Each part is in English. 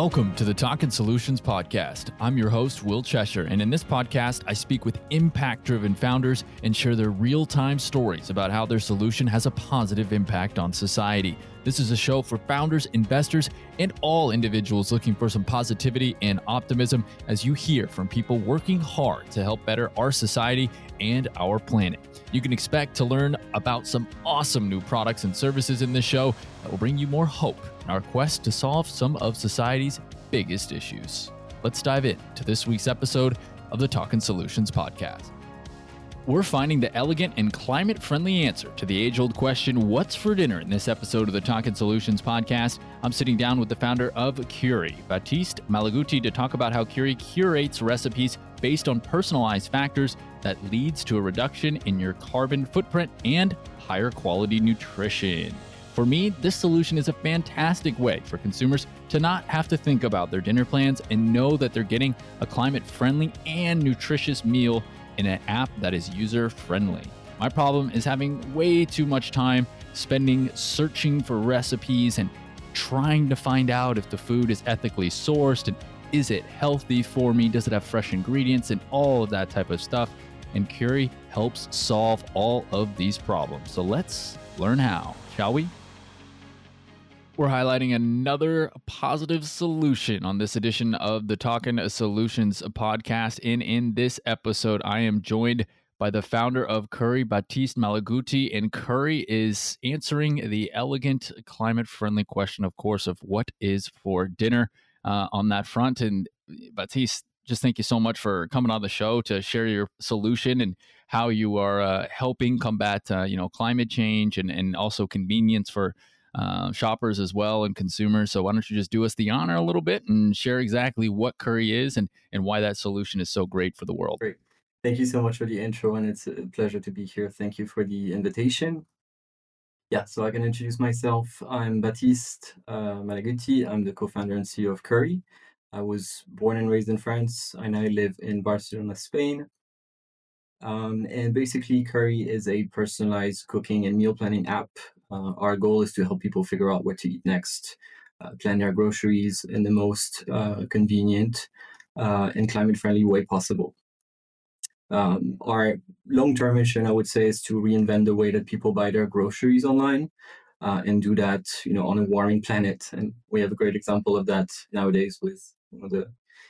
Welcome to the Talkin' Solutions Podcast. I'm your host, Will Cheshire, and in this podcast, I speak with impact-driven founders and share their real-time stories about how their solution has a positive impact on society. This is a show for founders, investors, and all individuals looking for some positivity and optimism as you hear from people working hard to help better our society and our planet. You can expect to learn about some awesome new products and services in this show that will bring you more hope in our quest to solve some of society's biggest issues. Let's dive into this week's episode of the Talkin' Solutions Podcast. We're finding the elegant and climate-friendly answer to the age-old question, what's for dinner, in this episode of the Talkin' Solutions Podcast. I'm sitting down with the founder of Curie, Baptiste Malaguti, to talk about how Curie curates recipes based on personalized factors that leads to a reduction in your carbon footprint and higher quality nutrition. For me, this solution is a fantastic way for consumers to not have to think about their dinner plans and know that they're getting a climate-friendly and nutritious meal in an app that is user-friendly. My problem is having way too much time spending searching for recipes and trying to find out if the food is ethically sourced and is it healthy for me, does it have fresh ingredients and all of that type of stuff. And Curie helps solve all of these problems. So let's learn how, shall we? We're highlighting another positive solution on this edition of the Talkin' Solutions Podcast. And in this episode, I am joined by the founder of Curie, Baptiste Malaguti. And Curie is answering the elegant, climate-friendly question, of course, of what is for dinner on that front. And Baptiste, just thank you so much for coming on the show to share your solution and how you are helping combat climate change and also convenience for shoppers as well and consumers. So why don't you just do us the honor a little bit and share exactly what Curie is and why that solution is so great for the world. Great. Thank you so much for the intro, and it's a pleasure to be here. Thank you for the invitation. Yeah, so I can introduce myself. I'm Baptiste Malaguti. I'm the co-founder and CEO of Curie. I was born and raised in France, and I now live in Barcelona, Spain. And basically, Curie is a personalized cooking and meal planning app. Our goal is to help people figure out what to eat next, plan their groceries in the most convenient and climate-friendly way possible. Our long-term mission, I would say, is to reinvent the way that people buy their groceries online and do that, on a warming planet. And we have a great example of that nowadays with the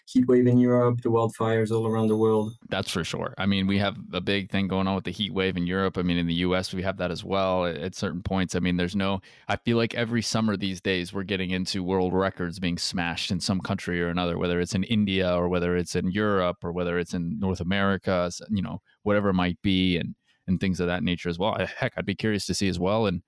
heat wave in Europe, the wildfires all around the world. That's for sure. I mean, we have a big thing going on with the heat wave in Europe. I mean, in the US, we have that as well at certain points. I mean, I feel like every summer these days, we're getting into world records being smashed in some country or another, whether it's in India or whether it's in Europe or whether it's in North America, whatever it might be, and things of that nature as well. Heck, I'd be curious to see as well. And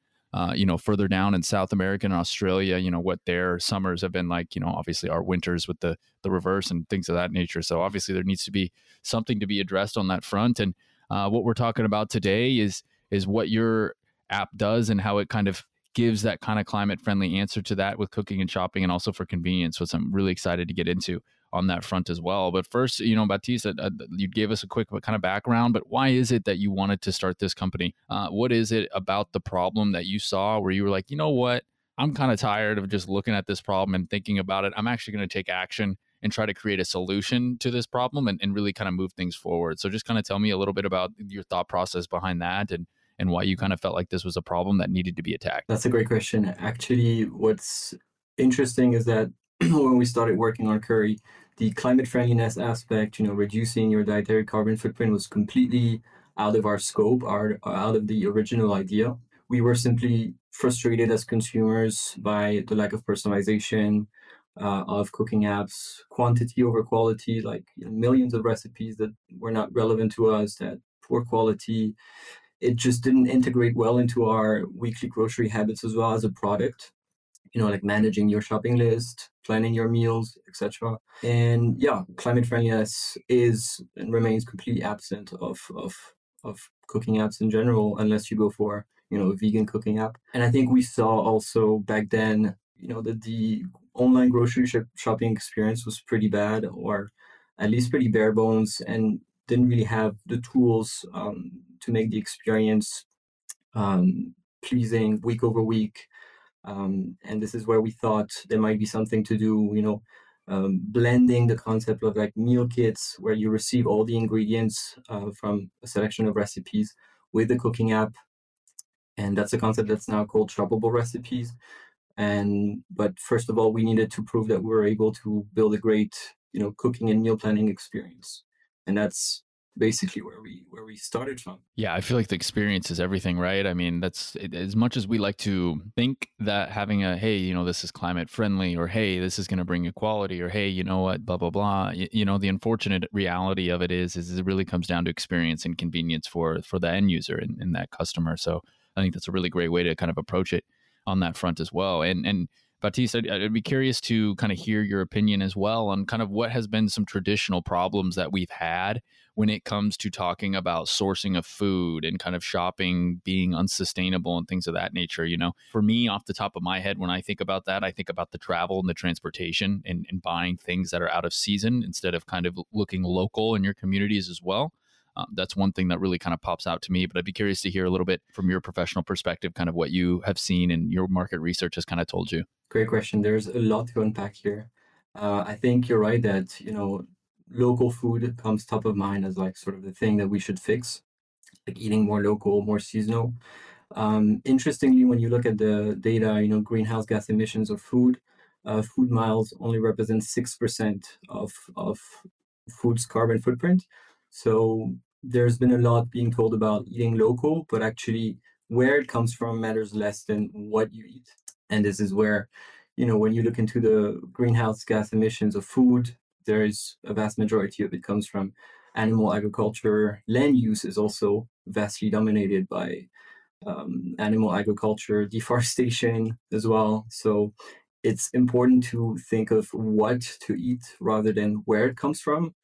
further down in South America and Australia, what their summers have been like, obviously our winters with the reverse and things of that nature. So obviously there needs to be something to be addressed on that front. And what we're talking about today is what your app does and how it kind of gives that kind of climate friendly answer to that with cooking and shopping and also for convenience, which I'm really excited to get into on that front as well. But first, Baptiste, you gave us a quick kind of background, but why is it that you wanted to start this company? What is it about the problem that you saw where you were like, you know what, I'm kind of tired of just looking at this problem and thinking about it. I'm actually going to take action and try to create a solution to this problem and really kind of move things forward. So just kind of tell me a little bit about your thought process behind that and why you kind of felt like this was a problem that needed to be attacked. That's a great question. Actually, what's interesting is that when we started working on Curie, the climate friendliness aspect, reducing your dietary carbon footprint, was completely out of our scope, out of the original idea. We were simply frustrated as consumers by the lack of personalization of cooking apps, quantity over quality, like millions of recipes that were not relevant to us, that poor quality. It just didn't integrate well into our weekly grocery habits as well as a product. Like managing your shopping list, planning your meals, etc. And yeah, climate friendliness is and remains completely absent of cooking apps in general, unless you go for, a vegan cooking app. And I think we saw also back then, that the online grocery shopping experience was pretty bad, or at least pretty bare bones, and didn't really have the tools to make the experience pleasing week over week. And this is where we thought there might be something to do, blending the concept of like meal kits, where you receive all the ingredients from a selection of recipes with the cooking app. And that's a concept that's now called shoppable recipes. But first of all, we needed to prove that we were able to build a great, cooking and meal planning experience. And that's basically where we started from. Yeah, I feel like the experience is everything, right? I mean, that's as much as we like to think that having a, hey, this is climate friendly, or hey, this is going to bring equality, or hey, what, blah, blah, blah. The unfortunate reality of it is it really comes down to experience and convenience for the end user and that customer. So I think that's a really great way to kind of approach it on that front as well. And Baptiste, I'd be curious to kind of hear your opinion as well on kind of what has been some traditional problems that we've had when it comes to talking about sourcing of food and kind of shopping being unsustainable and things of that nature. For me, off the top of my head, when I think about that, I think about the travel and the transportation and buying things that are out of season instead of kind of looking local in your communities as well. That's one thing that really kind of pops out to me, but I'd be curious to hear a little bit from your professional perspective, kind of what you have seen and your market research has kind of told you. Great question. There's a lot to unpack here. I think you're right that, local food comes top of mind as like sort of the thing that we should fix, like eating more local, more seasonal. Interestingly, when you look at the data, greenhouse gas emissions of food, food miles only represent 6% of food's carbon footprint. So there's been a lot being told about eating local, but actually where it comes from matters less than what you eat. And this is where, when you look into the greenhouse gas emissions of food, there is a vast majority of it comes from animal agriculture. Land use is also vastly dominated by animal agriculture, deforestation as well. So it's important to think of what to eat rather than where it comes from.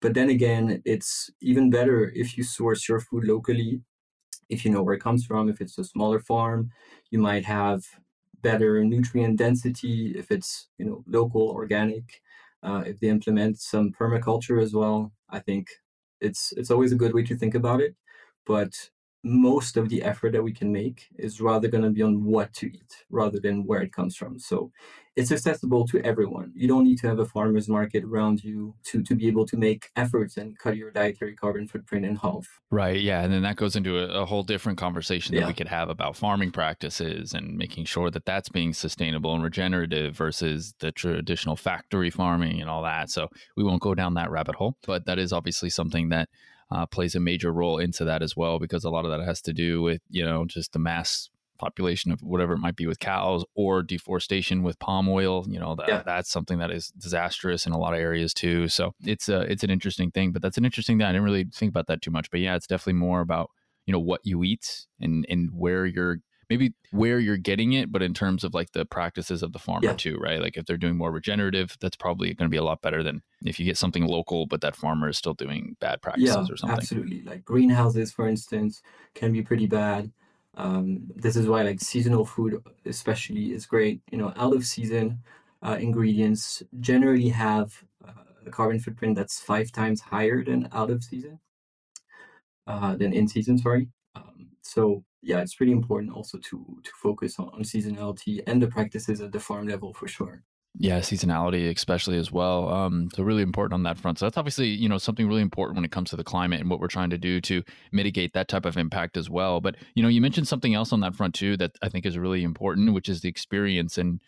But then again, it's even better if you source your food locally, if you know where it comes from. If it's a smaller farm, you might have better nutrient density. If it's, local, organic, if they implement some permaculture as well, I think it's always a good way to think about it. But most of the effort that we can make is rather going to be on what to eat rather than where it comes from. So it's accessible to everyone. You don't need to have a farmer's market around you to be able to make efforts and cut your dietary carbon footprint in half. Right. Yeah. And then that goes into a whole different conversation that we could have about farming practices and making sure that that's being sustainable and regenerative versus the traditional factory farming and all that. So we won't go down that rabbit hole, but that is obviously something that plays a major role into that as well, because a lot of that has to do with, just the mass population of whatever it might be with cows or deforestation with palm oil. That's something that is disastrous in a lot of areas too. So it's an interesting thing, but that's an interesting thing. I didn't really think about that too much, but yeah, it's definitely more about, what you eat and where you're getting it, but in terms of like the practices of the farmer too, right? Like if they're doing more regenerative, that's probably going to be a lot better than if you get something local, but that farmer is still doing bad practices or something. Absolutely. Like greenhouses, for instance, can be pretty bad. This is why like seasonal food especially is great. Out of season ingredients generally have a carbon footprint that's 5 times higher than out of season, than in season, sorry. So yeah, it's pretty important also to focus on seasonality and the practices at the farm level for sure. Yeah, seasonality especially as well. So really important on that front. So that's obviously, something really important when it comes to the climate and what we're trying to do to mitigate that type of impact as well. But, you mentioned something else on that front too that I think is really important, which is the experience and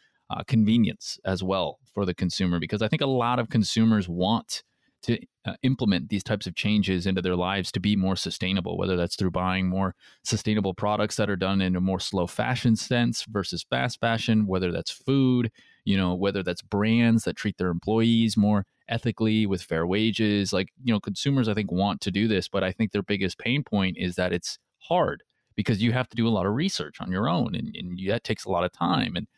convenience as well for the consumer, because I think a lot of consumers want to implement these types of changes into their lives to be more sustainable, whether that's through buying more sustainable products that are done in a more slow fashion sense versus fast fashion, whether that's food, whether that's brands that treat their employees more ethically with fair wages. Like, consumers, I think, want to do this, but I think their biggest pain point is that it's hard because you have to do a lot of research on your own and that takes a lot of time. And,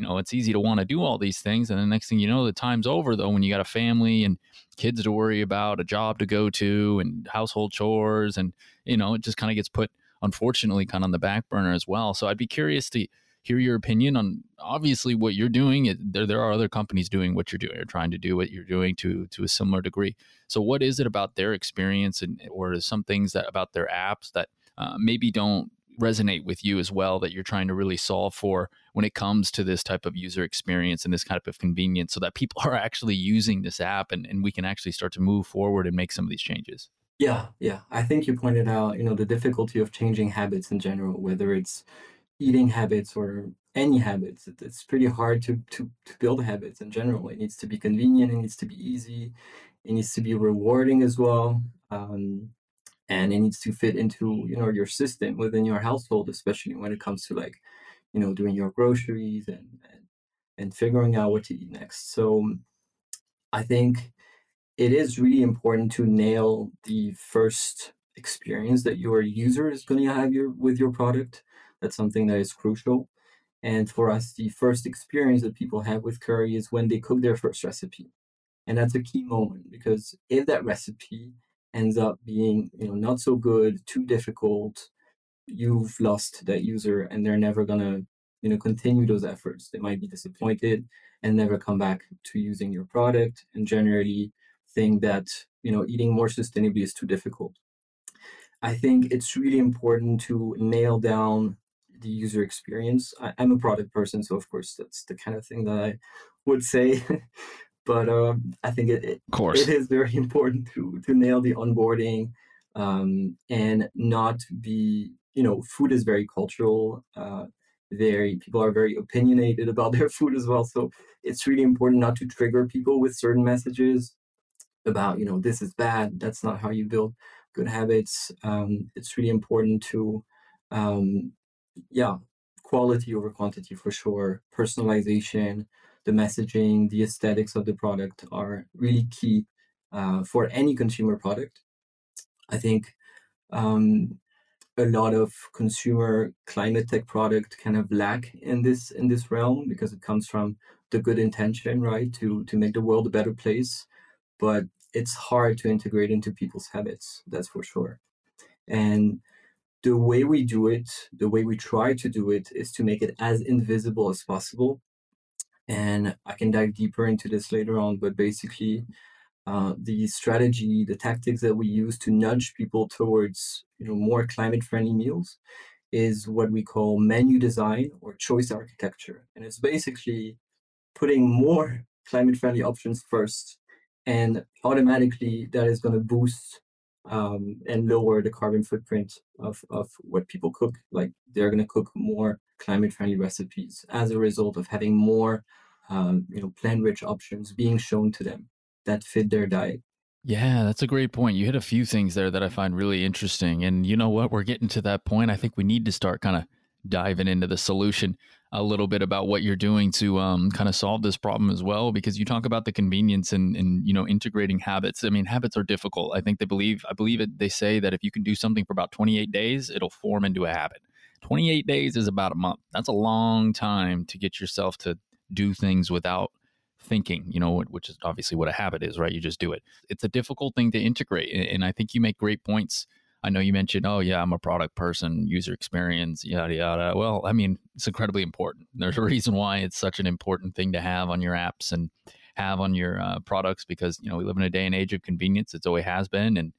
it's easy to want to do all these things. And the next thing you know, the time's over, though, when you got a family and kids to worry about, a job to go to and household chores. And, it just kind of gets put, unfortunately, kind of on the back burner as well. So I'd be curious to hear your opinion on obviously what you're doing. There are other companies doing what you're doing or trying to do what you're doing to a similar degree. So what is it about their experience or some things about their apps that maybe don't resonate with you as well that you're trying to really solve for when it comes to this type of user experience and this type of convenience so that people are actually using this app and we can actually start to move forward and make some of these changes? Yeah. I think you pointed out, the difficulty of changing habits in general, whether it's eating habits or any habits. It's pretty hard to build habits in general. It needs to be convenient. It needs to be easy. It needs to be rewarding as well. And it needs to fit into, your system within your household, especially when it comes to doing your groceries and figuring out what to eat next. So I think it is really important to nail the first experience that your user is going to have with your product. That's something that is crucial. And for us, the first experience that people have with curry is when they cook their first recipe. And that's a key moment, because if that recipe ends up being not so good, too difficult, you've lost that user, and they're never going to continue those efforts. They might be disappointed and never come back to using your product, and generally think that eating more sustainably is too difficult. I think it's really important to nail down the user experience. I'm a product person, so of course that's the kind of thing that I would say. But I think it is very important to nail the onboarding and not be, food is very cultural. People are very opinionated about their food as well. So it's really important not to trigger people with certain messages about, this is bad. That's not how you build good habits. It's really important to, quality over quantity for sure. Personalization, the messaging, the aesthetics of the product are really key for any consumer product. I think a lot of consumer climate tech product kind of lack in this realm, because it comes from the good intention, right? To make the world a better place, but it's hard to integrate into people's habits. That's for sure. And the way we do it, the way we try to do it, is to make it as invisible as possible. And I can dive deeper into this later on, but basically the strategy, the tactics that we use to nudge people towards more climate-friendly meals is what we call menu design or choice architecture. And it's basically putting more climate-friendly options first, and automatically that is going to boost and lower the carbon footprint of what people cook. Like, they're going to cook more climate-friendly recipes as a result of having more, plant-rich options being shown to them that fit their diet. Yeah, that's a great point. You hit a few things there that I find really interesting. And you know what? We're getting to that point. I think we need to start kind of diving into the solution a little bit about what you're doing to kind of solve this problem as well, because you talk about the convenience and integrating habits. I mean, habits are difficult. I think they say that if you can do something for about 28 days, it'll form into a habit. 28 days is about a month. That's a long time to get yourself to do things without thinking, which is obviously what a habit is, right? You just do it. It's a difficult thing to integrate. And I think you make great points. I know you mentioned, I'm a product person, user experience, yada, yada. Well, I mean, it's incredibly important. There's a reason why it's such an important thing to have on your apps and have on your products, because, we live in a day and age of convenience. It's always has been. And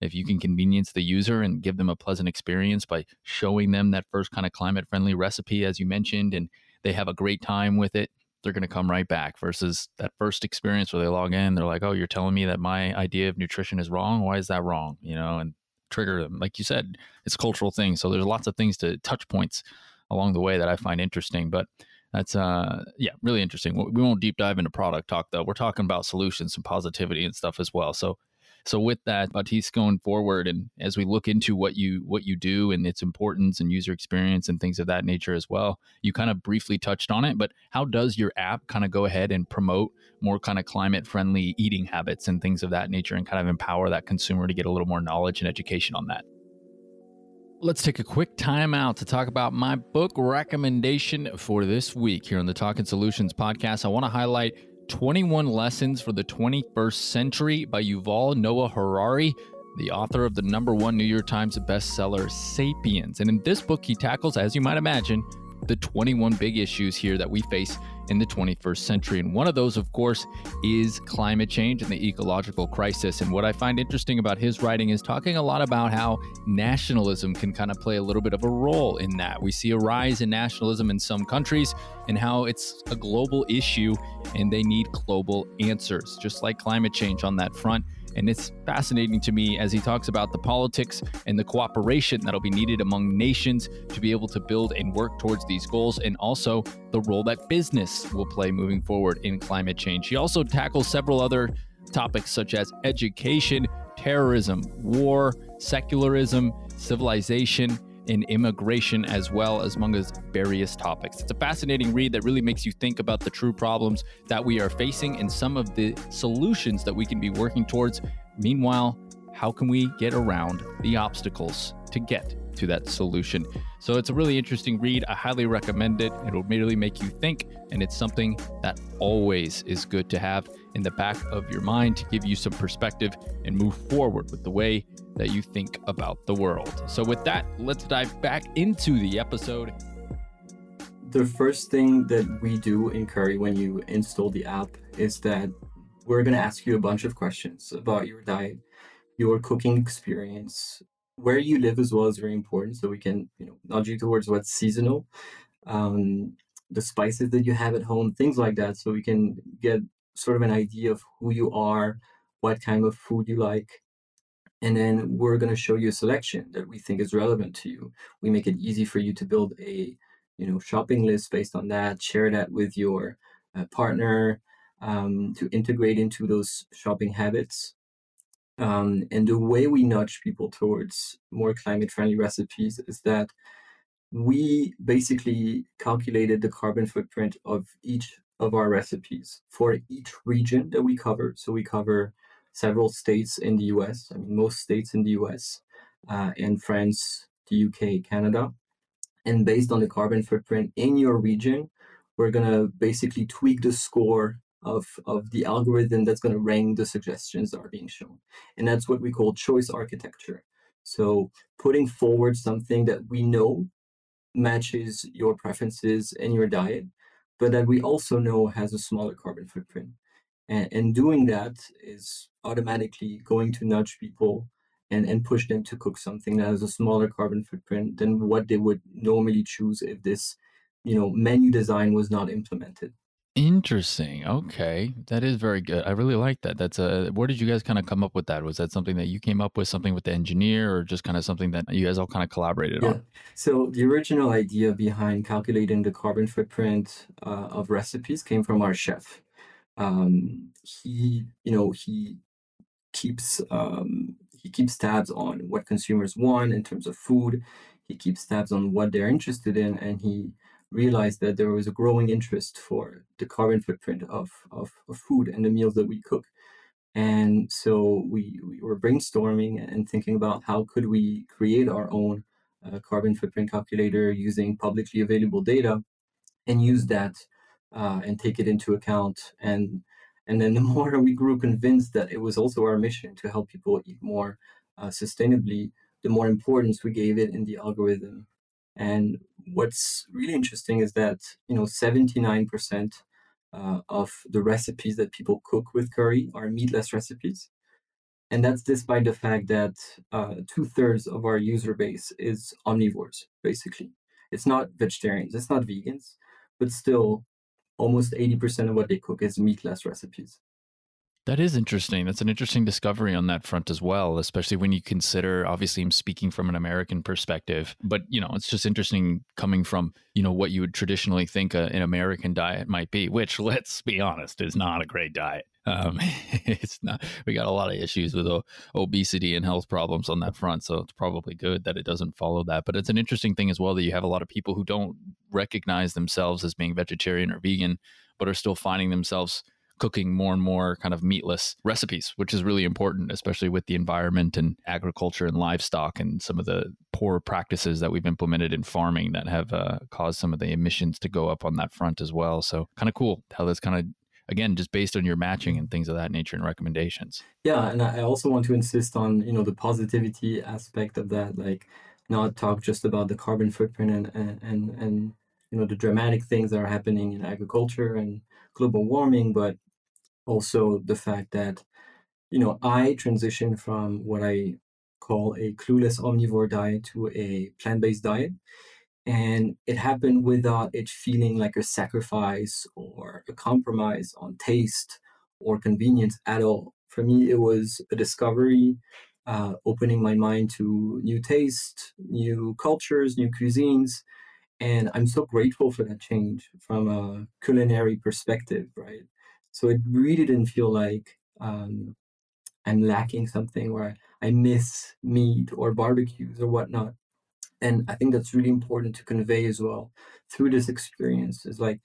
if you can convenience the user and give them a pleasant experience by showing them that first kind of climate-friendly recipe, as you mentioned, and they have a great time with it, they're going to come right back, versus that first experience where they log in, they're like, you're telling me that my idea of nutrition is wrong? Why is that wrong? And trigger them. Like you said, it's a cultural thing. So there's lots of things to touch points along the way that I find interesting, but that's, really interesting. We won't deep dive into product talk though. We're talking about solutions and positivity and stuff as well. So with that, Baptiste, going forward, and as we look into what you do and its importance and user experience and things of that nature as well, you kind of briefly touched on it, but how does your app kind of go ahead and promote more kind of climate-friendly eating habits and things of that nature, and kind of empower that consumer to get a little more knowledge and education on that? Let's take a quick time out to talk about my book recommendation for this week here on the Talkin' Solutions podcast. I want to highlight 21 Lessons for the 21st Century by Yuval Noah Harari, the author of the number 1 New York Times bestseller, Sapiens. And in this book, he tackles, as you might imagine, the 21 big issues here that we face in the 21st century. And one of those, of course, is climate change and the ecological crisis. And what I find interesting about his writing is talking a lot about how nationalism can kind of play a little bit of a role in that. We see a rise in nationalism in some countries and how it's a global issue and they need global answers, just like climate change on that front. And it's fascinating to me as he talks about the politics and the cooperation that'll be needed among nations to be able to build and work towards these goals, and also the role that business will play moving forward in climate change. He also tackles several other topics such as education, terrorism, war, secularism, civilization, in immigration, as well as among his various topics. It's a fascinating read that really makes you think about the true problems that we are facing and some of the solutions that we can be working towards. Meanwhile, how can we get around the obstacles to get to that solution? So it's a really interesting read. I highly recommend it. It'll really make you think, and it's something that always is good to have in the back of your mind to give you some perspective and move forward with the way that you think about the world. So with that, let's dive back into the episode. The first thing that we do in Curry when you install the app is that we're going to ask you a bunch of questions about your diet, your cooking experience, where you live as well is very important, so we can, nudge you towards what's seasonal, the spices that you have at home, things like that, so we can get sort of an idea of who you are, what kind of food you like. And then we're going to show you a selection that we think is relevant to you. We make it easy for you to build a, shopping list based on that, share that with your partner, to integrate into those shopping habits. And the way we nudge people towards more climate-friendly recipes is that we basically calculated the carbon footprint of each of our recipes for each region that we cover. So we cover several states in the US, most states in the US, and France, the UK, Canada. And based on the carbon footprint in your region, we're going to basically tweak the score of the algorithm that's going to rank the suggestions that are being shown. And that's what we call choice architecture. So putting forward something that we know matches your preferences and your diet, but that we also know has a smaller carbon footprint. And doing that is automatically going to nudge people and push them to cook something that has a smaller carbon footprint than what they would normally choose if this, menu design was not implemented. Interesting. Okay. That is very good. I really like that. That's where did you guys kind of come up with that? Was that something that you came up with, something with the engineer, or just kind of something that you guys all kind of collaborated on? So the original idea behind calculating the carbon footprint of recipes came from our chef. He keeps tabs on what consumers want in terms of food. He keeps tabs on what they're interested in, and he realized that there was a growing interest for the carbon footprint of food and the meals that we cook. And so we were brainstorming and thinking about how could we create our own carbon footprint calculator using publicly available data and use that and take it into account. And then the more we grew convinced that it was also our mission to help people eat more sustainably, the more importance we gave it in the algorithm. And what's really interesting is that, 79% of the recipes that people cook with curry are meatless recipes. And that's despite the fact that 2/3 of our user base is omnivores, basically. It's not vegetarians, it's not vegans, but still almost 80% of what they cook is meatless recipes. That is interesting. That's an interesting discovery on that front as well, especially when you consider, obviously, I'm speaking from an American perspective, but, it's just interesting coming from, what you would traditionally think an American diet might be, which, let's be honest, is not a great diet. It's not. We got a lot of issues with obesity and health problems on that front, so it's probably good that it doesn't follow that. But it's an interesting thing as well that you have a lot of people who don't recognize themselves as being vegetarian or vegan, but are still finding themselves cooking more and more kind of meatless recipes, which is really important, especially with the environment and agriculture and livestock and some of the poor practices that we've implemented in farming that have caused some of the emissions to go up on that front as well. So kind of cool how that's kind of, again, just based on your matching and things of that nature and recommendations. Yeah. And I also want to insist on, the positivity aspect of that, like not talk just about the carbon footprint and the dramatic things that are happening in agriculture and global warming, but also the fact that, I transition from what I call a clueless omnivore diet to a plant-based diet. And it happened without it feeling like a sacrifice or a compromise on taste or convenience at all. For me, it was a discovery, opening my mind to new tastes, new cultures, new cuisines. And I'm so grateful for that change from a culinary perspective, right? So it really didn't feel like I'm lacking something where I miss meat or barbecues or whatnot. And I think that's really important to convey as well through this experience, is like,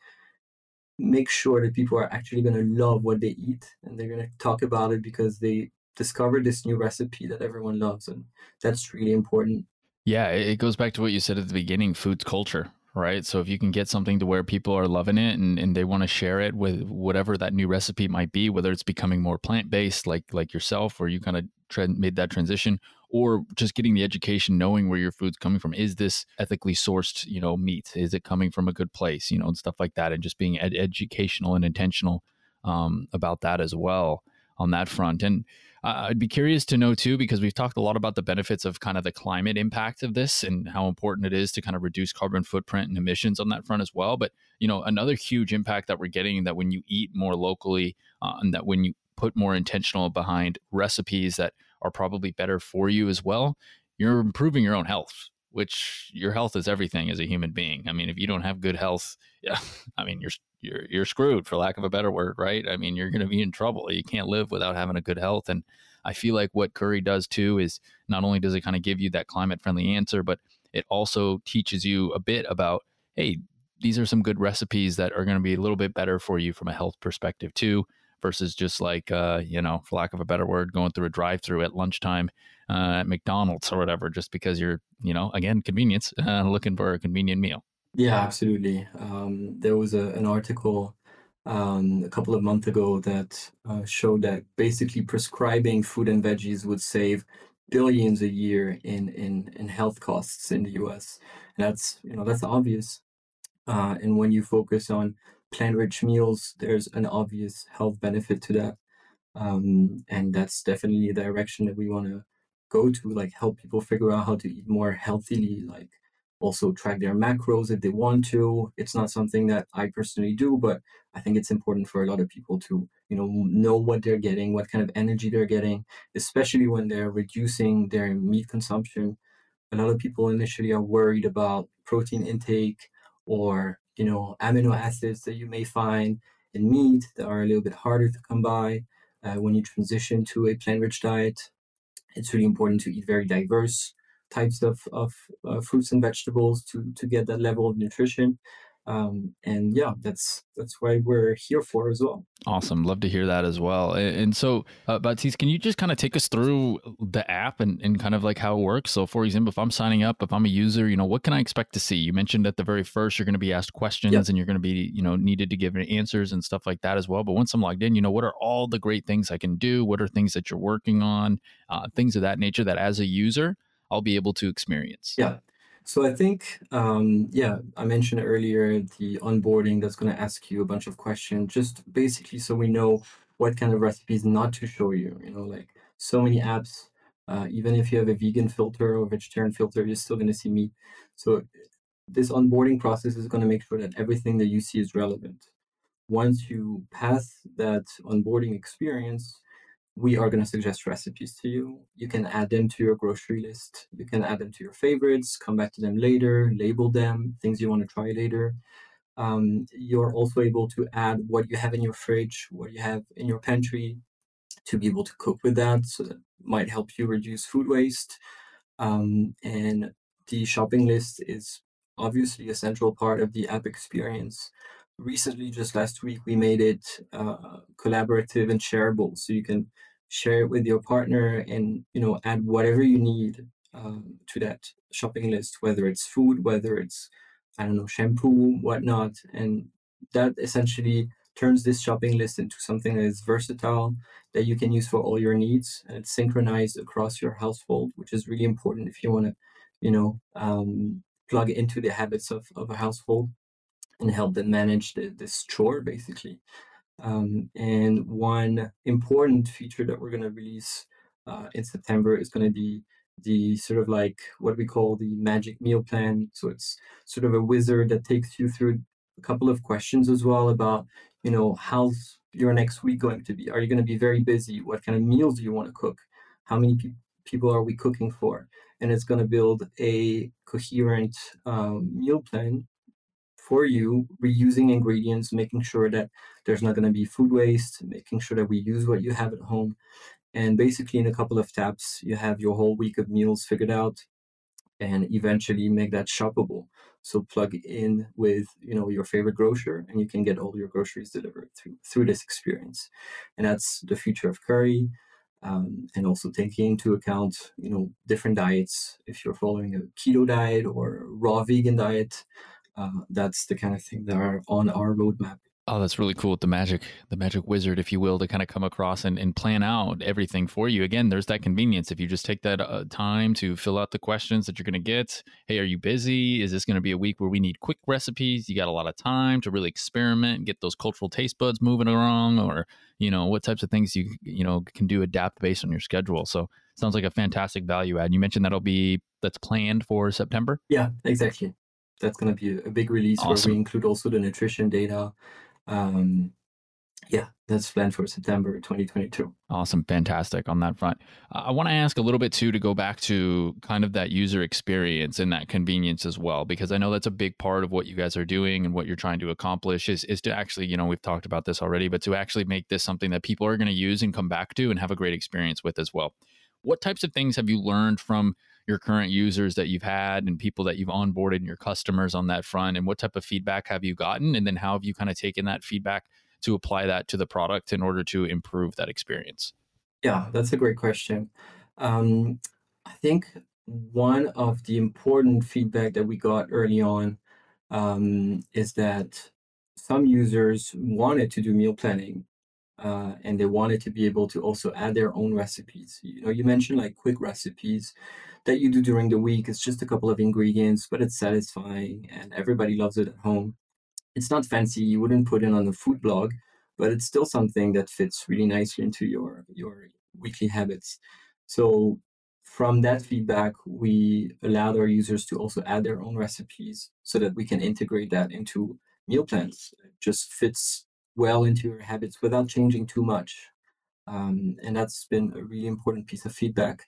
make sure that people are actually going to love what they eat and they're going to talk about it because they discovered this new recipe that everyone loves. And that's really important. Yeah, it goes back to what you said at the beginning, food's culture, right? So if you can get something to where people are loving it and they want to share it with whatever that new recipe might be, whether it's becoming more plant-based like yourself, or you kind of made that transition, or just getting the education, knowing where your food's coming from. Is this ethically sourced, meat? Is it coming from a good place, and stuff like that, and just being educational and intentional about that as well on that front. And I'd be curious to know too, because we've talked a lot about the benefits of kind of the climate impact of this and how important it is to kind of reduce carbon footprint and emissions on that front as well. But, another huge impact that we're getting, that when you eat more locally and that when you put more intentional behind recipes that are probably better for you as well, you're improving your own health, which your health is everything as a human being. I mean, if you don't have good health, you're screwed, for lack of a better word, right? I mean, you're going to be in trouble. You can't live without having a good health. And I feel like what Curry does too is, not only does it kind of give you that climate friendly answer, but it also teaches you a bit about, hey, these are some good recipes that are going to be a little bit better for you from a health perspective too, versus just like, for lack of a better word, going through a drive-through at lunchtime at McDonald's or whatever, just because you're, again, convenience, looking for a convenient meal. Yeah, absolutely. There was an article a couple of months ago that showed that basically prescribing fruit and veggies would save billions a year in health costs in the U.S. And that's obvious. And when you focus on plant-rich meals, there's an obvious health benefit to that. And that's definitely a direction that we want to go to, like help people figure out how to eat more healthily, like also track their macros if they want to. It's not something that I personally do, but I think it's important for a lot of people to, know what they're getting, what kind of energy they're getting, especially when they're reducing their meat consumption. A lot of people initially are worried about protein intake or amino acids that you may find in meat that are a little bit harder to come by. When you transition to a plant-rich diet, it's really important to eat very diverse types of fruits and vegetables to get that level of nutrition. And yeah, that's why we're here for as well. Awesome. Love to hear that as well. And so, Baptiste, can you just kind of take us through the app and kind of like how it works? So for example, if I'm signing up, if I'm a user, what can I expect to see? You mentioned at the very first, you're going to be asked questions and you're going to be, needed to give answers and stuff like that as well. But once I'm logged in, what are all the great things I can do? What are things that you're working on? Things of that nature that as a user, I'll be able to experience. Yeah. So I think, I mentioned earlier the onboarding that's going to ask you a bunch of questions, just basically so we know what kind of recipes not to show you. Like so many apps, even if you have a vegan filter or vegetarian filter, you're still going to see meat. So this onboarding process is going to make sure that everything that you see is relevant. Once you pass that onboarding experience, we are going to suggest recipes to you. You can add them to your grocery list. You can add them to your favorites, come back to them later, label them, things you want to try later. You're also able to add what you have in your fridge, what you have in your pantry, to be able to cook with that. So that might help you reduce food waste. And the shopping list is obviously a central part of the app experience. Recently, just last week, we made it collaborative and shareable, so you can share it with your partner and add whatever you need to that shopping list, whether it's food, whether it's shampoo, whatnot. And that essentially turns this shopping list into something that is versatile, that you can use for all your needs, and it's synchronized across your household, which is really important if you want to plug into the habits of a household. and help them manage this chore, basically. And one important feature that we're going to release in September is going to be the sort of like what we call the magic meal plan. So it's sort of a wizard that takes you through a couple of questions as well about, you know, how's your next week going to be? Are you going to be very busy? What kind of meals do you want to cook? How many people are we cooking for? And it's going to build a coherent meal plan for you, reusing ingredients, making sure that there's not going to be food waste, making sure that we use what you have at home. And basically in a couple of taps, you have your whole week of meals figured out and eventually make that shoppable. So plug in with, you know, your favorite grocer and you can get all your groceries delivered through this experience. And that's the future of Curry. And also taking into account, you know, different diets. If you're following a keto diet or a raw vegan diet, that's the kind of thing that are on our roadmap. Oh, that's really cool. With the magic wizard, if you will, to kind of come across and plan out everything for you. Again, there's that convenience. If you just take that time to fill out the questions that you're going to get. Hey, are you busy? Is this going to be a week where we need quick recipes? You got a lot of time to really experiment and get those cultural taste buds moving along, or, you know, what types of things you can do, adapt based on your schedule. So sounds like a fantastic value add. You mentioned that's planned for September. Yeah, exactly. That's going to be a big release. Awesome. Where we include also the nutrition data. That's planned for September 2022. Awesome. Fantastic on that front. I want to ask a little bit too, to go back to kind of that user experience and that convenience as well, because I know that's a big part of what you guys are doing and what you're trying to accomplish is to actually, you know, we've talked about this already, but to actually make this something that people are going to use and come back to and have a great experience with as well. What types of things have you learned from your current users that you've had and people that you've onboarded and your customers on that front, and what type of feedback have you gotten? And then how have you kind of taken that feedback to apply that to the product in order to improve that experience? Yeah, that's a great question. I think one of the important feedback that we got early on is that some users wanted to do meal planning and they wanted to be able to also add their own recipes. You know, you mentioned like quick recipes that you do during the week. It's just a couple of ingredients, but it's satisfying and everybody loves it at home. It's not fancy. You wouldn't put it on a food blog, but it's still something that fits really nicely into your weekly habits. So from that feedback, we allowed our users to also add their own recipes so that we can integrate that into meal plans. It just fits well into your habits without changing too much. And that's been a really important piece of feedback.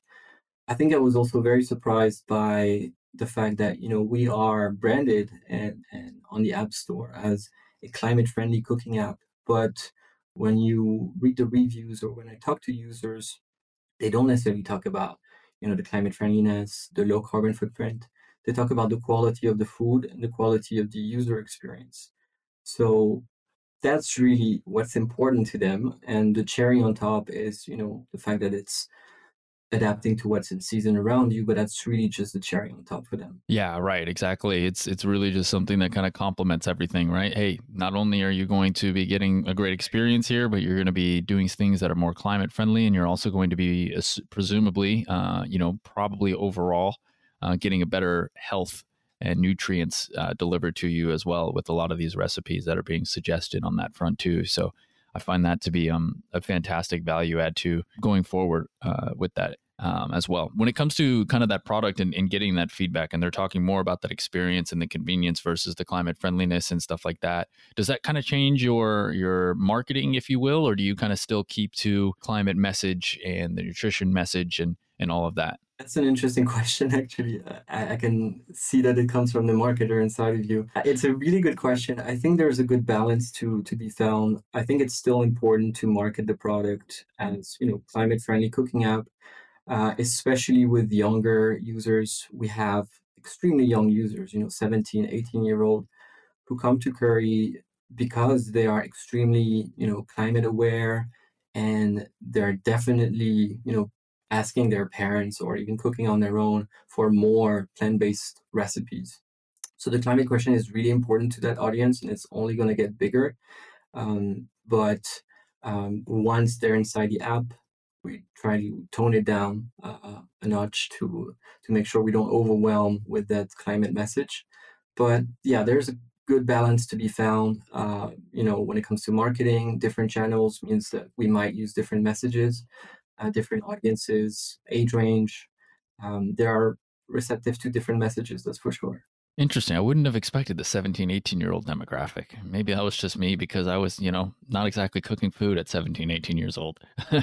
I think I was also very surprised by the fact that, you know, we are branded and on the App Store as a climate-friendly cooking app. But when you read the reviews or when I talk to users, they don't necessarily talk about, you know, the climate friendliness, the low carbon footprint. They talk about the quality of the food and the quality of the user experience. So that's really what's important to them. And the cherry on top is, you know, the fact that it's adapting to what's in season around you, but that's really just the cherry on top for them. Yeah, right. Exactly. It's really just something that kind of complements everything, right? Hey, not only are you going to be getting a great experience here, but you're going to be doing things that are more climate friendly. And you're also going to be presumably, probably overall getting a better health and nutrients delivered to you as well with a lot of these recipes that are being suggested on that front too. So I find that to be a fantastic value add to going forward with that as well. When it comes to kind of that product and getting that feedback, and they're talking more about that experience and the convenience versus the climate friendliness and stuff like that, does that kind of change your marketing, if you will, or do you kind of still keep to climate message and the nutrition message and all of that? That's an interesting question, actually. I can see that it comes from the marketer inside of you. It's a really good question. I think there's a good balance to be found. I think it's still important to market the product as, you know, climate-friendly cooking app, especially with younger users. We have extremely young users, you know, 17, 18-year-old who come to Curry because they are extremely, you know, climate aware, and they're definitely, you know, asking their parents or even cooking on their own for more plant-based recipes. So the climate question is really important to that audience, and it's only going to get bigger. But once they're inside the app, we try to tone it down a notch to make sure we don't overwhelm with that climate message. But yeah, there's a good balance to be found, when it comes to marketing. Different channels means that we might use different messages, different audiences, age range. They are receptive to different messages, that's for sure. Interesting. I wouldn't have expected the 17, 18-year-old demographic. Maybe that was just me because I was, not exactly cooking food at 17, 18 years old,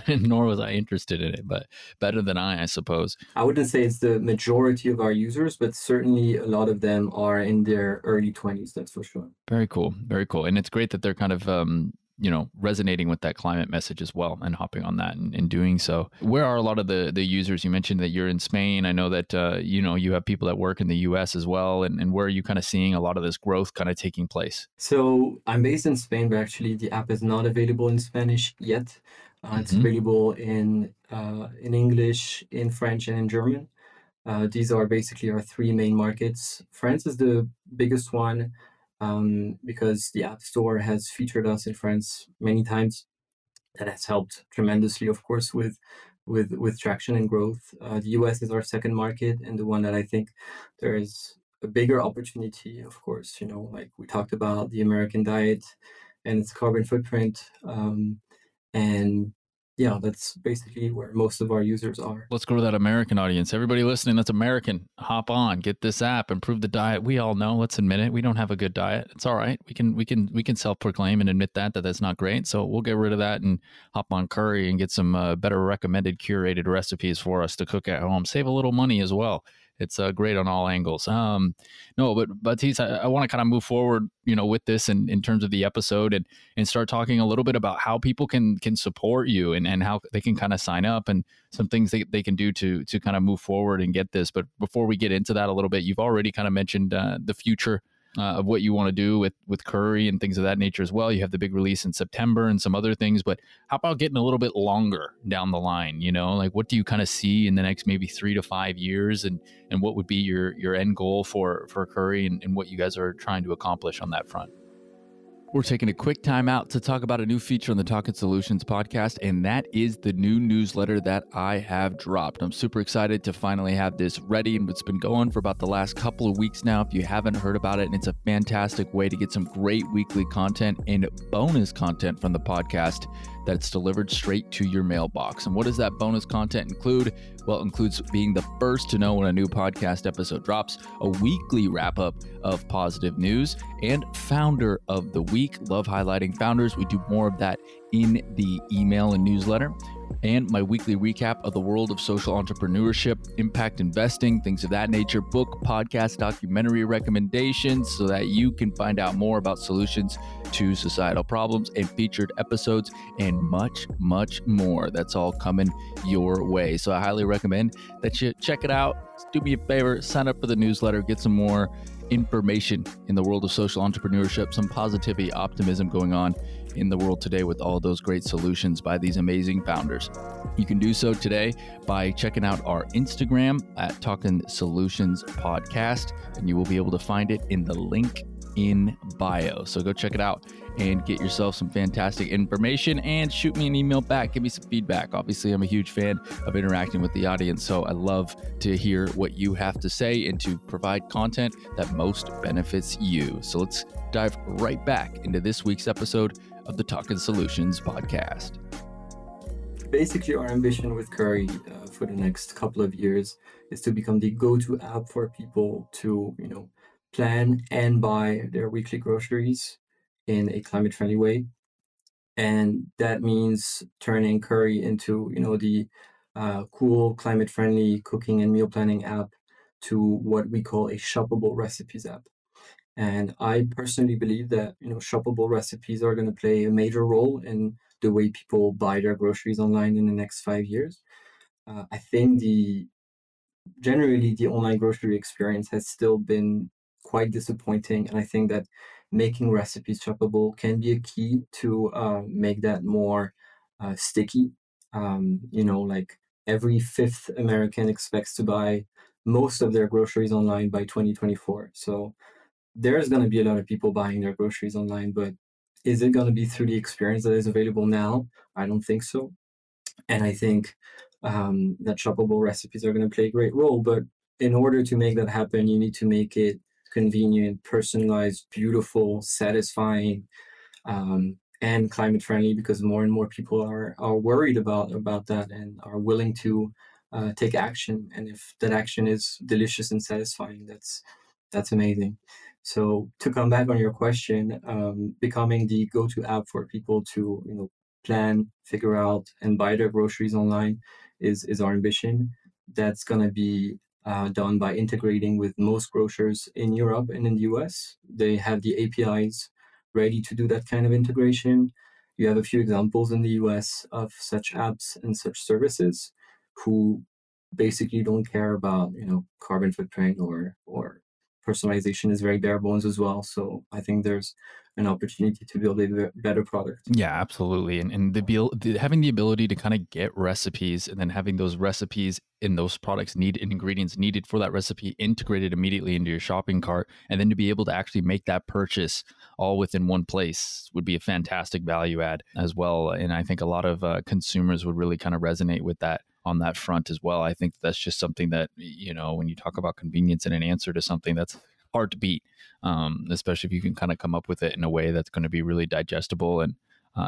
nor was I interested in it, but better than I suppose. I wouldn't say it's the majority of our users, but certainly a lot of them are in their early 20s, that's for sure. Very cool. Very cool. And it's great that they're kind of, resonating with that climate message as well and hopping on that and doing so. Where are a lot of the users? You mentioned that you're in Spain. I know that, you have people that work in the US as well. And where are you kind of seeing a lot of this growth kind of taking place? So I'm based in Spain, but actually the app is not available in Spanish yet. It's available in English, in French, and in German. These are basically our three main markets. France is the biggest one. Because the App Store has featured us in France many times. That has helped tremendously, of course, with traction and growth. The US is our second market and the one that I think there is a bigger opportunity, of course. Like we talked about the American diet and its carbon footprint. Yeah, that's basically where most of our users are. Let's go to that American audience. Everybody listening that's American, hop on, get this app, improve the diet. We all know, let's admit it, we don't have a good diet. It's all right. We can self-proclaim and admit that that's not great. So we'll get rid of that and hop on curry and get some better recommended curated recipes for us to cook at home. Save a little money as well. It's great on all angles. But Baptiste, I want to kind of move forward, with this in terms of the episode and start talking a little bit about how people can support you and how they can kind of sign up and some things they can do to kind of move forward and get this. But before we get into that a little bit, you've already kind of mentioned the future of what you want to do with curry and things of that nature as well. You have the big release in September and some other things, but how about getting a little bit longer down the line? Like what do you kind of see in the next maybe 3 to 5 years and what would be your end goal for curry and what you guys are trying to accomplish on that front? We're taking a quick time out to talk about a new feature on the Talkin' Solutions podcast, and that is the new newsletter that I have dropped. I'm super excited to finally have this ready, and it's been going for about the last couple of weeks now if you haven't heard about it, and it's a fantastic way to get some great weekly content and bonus content from the podcast that's delivered straight to your mailbox. And what does that bonus content include? Well, it includes being the first to know when a new podcast episode drops, a weekly wrap-up of positive news, and Founder of the Week. Love highlighting founders. We do more of that in the email and newsletter. And my weekly recap of the world of social entrepreneurship, impact investing, things of that nature, book, podcast, documentary recommendations so that you can find out more about solutions to societal problems and featured episodes and much, much more. That's all coming your way. So I highly recommend that you check it out. Do me a favor, sign up for the newsletter, get some more information in the world of social entrepreneurship, some positivity, optimism going on in the world today with all those great solutions by these amazing founders. You can do so today by checking out our Instagram at Talkin' Solutions Podcast, and you will be able to find it in the link in bio. So go check it out and get yourself some fantastic information and shoot me an email back. Give me some feedback. Obviously, I'm a huge fan of interacting with the audience, so I love to hear what you have to say and to provide content that most benefits you. So let's dive right back into this week's episode of the Talkin' Solutions Podcast. Basically, our ambition with Curry for the next couple of years is to become the go-to app for people to, plan and buy their weekly groceries in a climate-friendly way. And that means turning Curry into, the cool climate-friendly cooking and meal planning app to what we call a shoppable recipes app. And I personally believe that, shoppable recipes are going to play a major role in the way people buy their groceries online in the next 5 years. I think generally the online grocery experience has still been quite disappointing. And I think that making recipes shoppable can be a key to make that more sticky. Like every fifth American expects to buy most of their groceries online by 2024. So there's going to be a lot of people buying their groceries online, but is it going to be through the experience that is available now? I don't think so. And I think that shoppable recipes are going to play a great role. But in order to make that happen, you need to make it convenient, personalized, beautiful, satisfying, and climate friendly, because more and more people are worried about that and are willing to take action. And if that action is delicious and satisfying, that's amazing. So to come back on your question, becoming the go-to app for people to, plan, figure out, and buy their groceries online is our ambition. That's going to be done by integrating with most grocers in Europe and in the US. They have the APIs ready to do that kind of integration. You have a few examples in the US of such apps and such services who basically don't care about, carbon footprint or personalization is very bare bones as well. So I think there's an opportunity to build a better product. Yeah, absolutely. And having the ability to kind of get recipes and then having those recipes in those products ingredients needed for that recipe integrated immediately into your shopping cart, and then to be able to actually make that purchase all within one place would be a fantastic value add as well. And I think a lot of consumers would really kind of resonate with that on that front as well. I think that's just something that, when you talk about convenience and an answer to something, that's hard to beat, especially if you can kind of come up with it in a way that's going to be really digestible and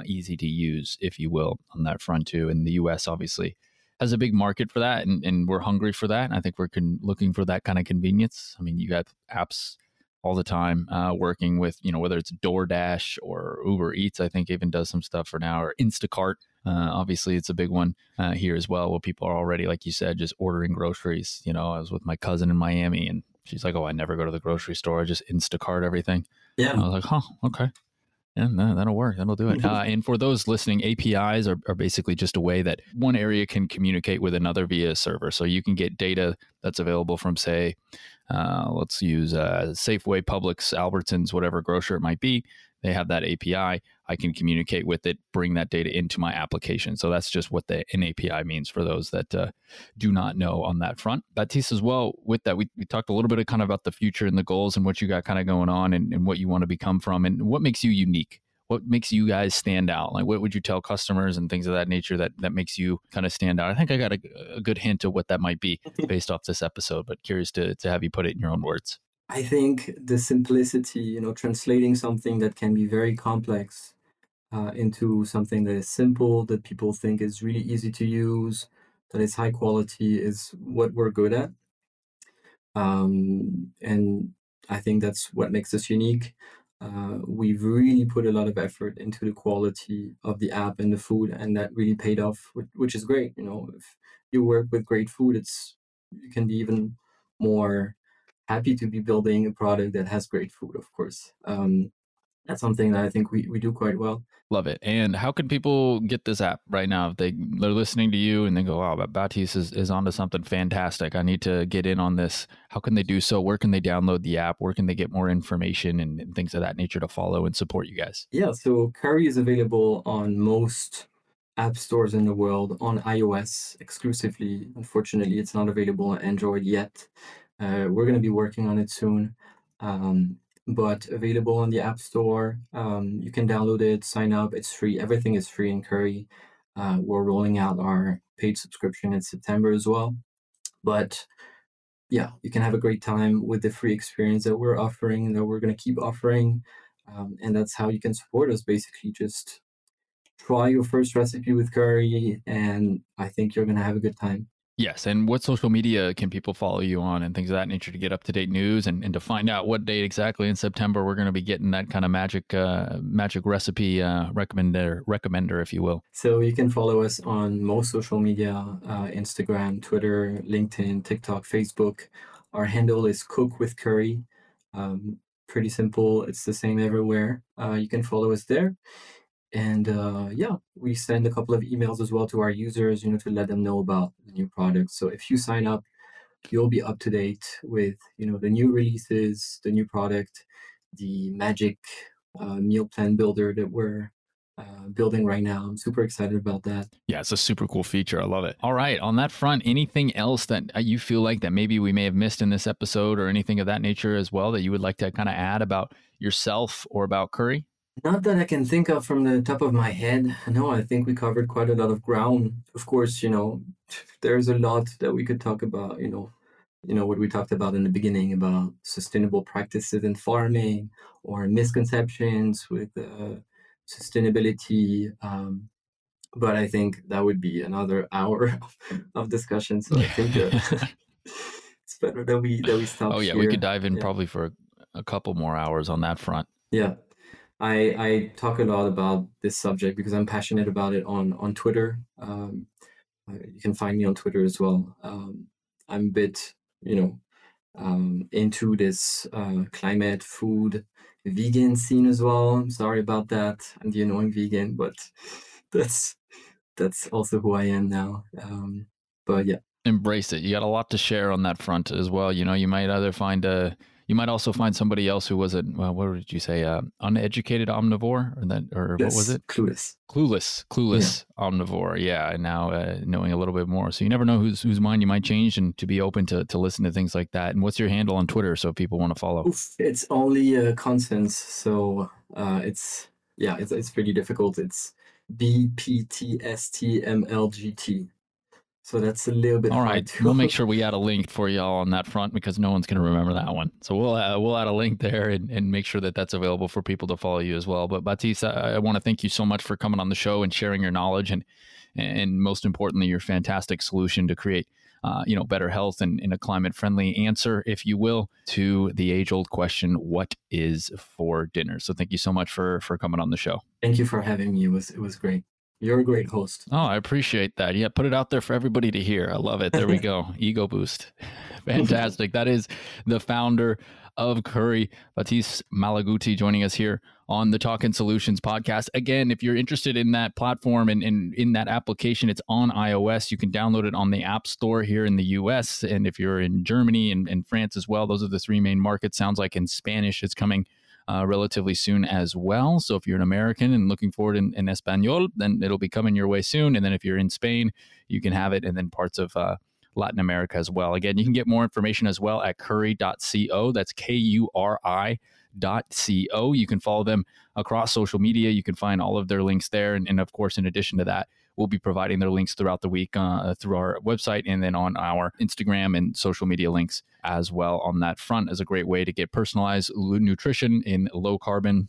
easy to use, if you will, on that front too. And the US obviously has a big market for that, and we're hungry for that. And I think we're looking for that kind of convenience. I mean, you got apps all the time working with, whether it's DoorDash or Uber Eats, I think even does some stuff for now, or Instacart. Obviously, it's a big one here as well, where people are already, like you said, just ordering groceries. I was with my cousin in Miami, and she's like, "Oh, I never go to the grocery store. I just Instacart everything." Yeah. And I was like, "Huh, okay. Yeah, no, that'll work. That'll do it." And for those listening, APIs are basically just a way that one area can communicate with another via a server. So you can get data that's available from, say, let's use Safeway, Publix, Albertsons, whatever grocer it might be. They have that API. I can communicate with it, bring that data into my application. So that's just what an API means for those that do not know on that front. Baptiste, as well, with that, we talked a little bit about the future and the goals and what you got kind of going on and what you want to become from and what makes you unique. What makes you guys stand out? Like, what would you tell customers and things of that nature that makes you kind of stand out? I think I got a good hint of what that might be based off this episode, but curious to have you put it in your own words. I think the simplicity, translating something that can be very complex into something that is simple, that people think is really easy to use, that is high quality, is what we're good at. And I think that's what makes us unique. We've really put a lot of effort into the quality of the app and the food, and that really paid off, which is great. If you work with great food, you can be even more happy to be building a product that has great food, of course. That's something that I think we do quite well. Love it. And how can people get this app right now? If they're listening to you and they go, "Wow, Baptiste is onto something fantastic. I need to get in on this." How can they do so? Where can they download the app? Where can they get more information and things of that nature to follow and support you guys? Yeah, so Curry is available on most app stores in the world, on iOS exclusively. Unfortunately, it's not available on Android yet. We're going to be working on it soon. But available on the App Store. You can download it, sign up. It's free. Everything is free in Curry. We're rolling out our paid subscription in September as well. But yeah, you can have a great time with the free experience that we're offering and that we're going to keep offering. And that's how you can support us, basically. Just try your first recipe with Curry, and I think you're going to have a good time. Yes. And what social media can people follow you on and things of that nature to get up-to-date news and to find out what date exactly in September we're going to be getting that kind of magic recipe recommender, if you will? So you can follow us on most social media, Instagram, Twitter, LinkedIn, TikTok, Facebook. Our handle is Cook with Curry. Pretty simple. It's the same everywhere. You can follow us there. And we send a couple of emails as well to our users, to let them know about the new products. So if you sign up, you'll be up to date with, the new releases, the new product, the magic meal plan builder that we're building right now. I'm super excited about that. Yeah, it's a super cool feature. I love it. All right. On that front, anything else that you feel like that maybe we may have missed in this episode or anything of that nature as well that you would like to kind of add about yourself or about Curry? Not that I can think of from the top of my head. No, I think we covered quite a lot of ground. Of course, there's a lot that we could talk about, You know, what we talked about in the beginning about sustainable practices in farming or misconceptions with sustainability. But I think that would be another hour of discussion. So I think it's better that we stop. Oh yeah, here. We could dive in probably for a couple more hours on that front. Yeah. I talk a lot about this subject because I'm passionate about it on Twitter. You can find me on Twitter as well. I'm a bit, into this climate, food, vegan scene as well. I'm sorry about that. I'm the annoying vegan, but that's also who I am now. But yeah, embrace it. You got a lot to share on that front as well. You know, you might also find somebody else who was what did you say? Uneducated omnivore, what was it? Clueless omnivore. Yeah. And now knowing a little bit more. So you never know whose mind you might change, and to be open to listen to things like that. And what's your handle on Twitter? So people want to follow. It's only Constance. So it's pretty difficult. It's BPTSTMLGT. So that's a little bit all right. Hard. We'll make sure we add a link for y'all on that front because no one's going to remember that one. So we'll add a link there and make sure that that's available for people to follow you as well. But Baptiste, I want to thank you so much for coming on the show and sharing your knowledge and most importantly, your fantastic solution to create better health and a climate friendly answer, if you will, to the age old question, what is for dinner? So thank you so much for coming on the show. Thank you for having me. It was great. You're a great host. Oh, I appreciate that. Yeah, put it out there for everybody to hear. I love it. There we go. Ego boost. Fantastic. That is the founder of Curry, Baptiste Malaguti, joining us here on the Talkin' Solutions podcast. Again, if you're interested in that platform and in that application, it's on iOS. You can download it on the App Store here in the US. And if you're in Germany and France as well, those are the three main markets. Sounds like in Spanish it's coming relatively soon as well. So if you're an American and looking forward in Espanol, then it'll be coming your way soon. And then if you're in Spain, you can have it. And then parts of Latin America as well. Again, you can get more information as well at curry.co. That's KURI.co. You can follow them across social media. You can find all of their links there. And of course, in addition to that, we'll be providing their links throughout the week through our website and then on our Instagram and social media links as well on that front as a great way to get personalized nutrition in low carbon,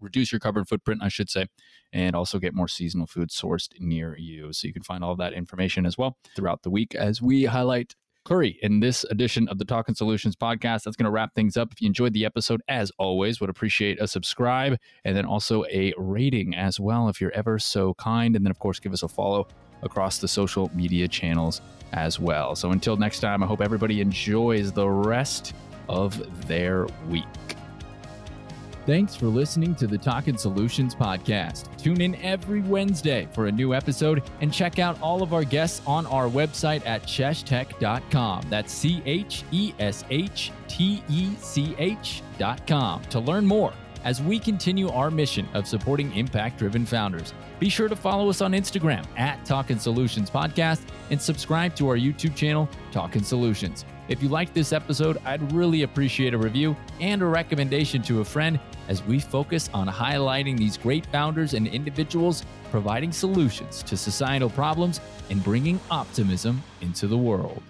reduce your carbon footprint, I should say, and also get more seasonal food sourced near you. So you can find all of that information as well throughout the week as we highlight Curry in this edition of the Talkin' Solutions podcast. That's going to wrap things up. If you enjoyed the episode, as always, would appreciate a subscribe and then also a rating as well, if you're ever so kind. And then, of course, give us a follow across the social media channels as well. So until next time, I hope everybody enjoys the rest of their week. Thanks for listening to the Talkin' Solutions podcast. Tune in every Wednesday for a new episode and check out all of our guests on our website at CheshTech.com. That's CheshTech.com to learn more as we continue our mission of supporting impact-driven founders. Be sure to follow us on Instagram at Talkin' Solutions Podcast and subscribe to our YouTube channel, Talkin' Solutions. If you liked this episode, I'd really appreciate a review and a recommendation to a friend as we focus on highlighting these great founders and individuals, providing solutions to societal problems and bringing optimism into the world.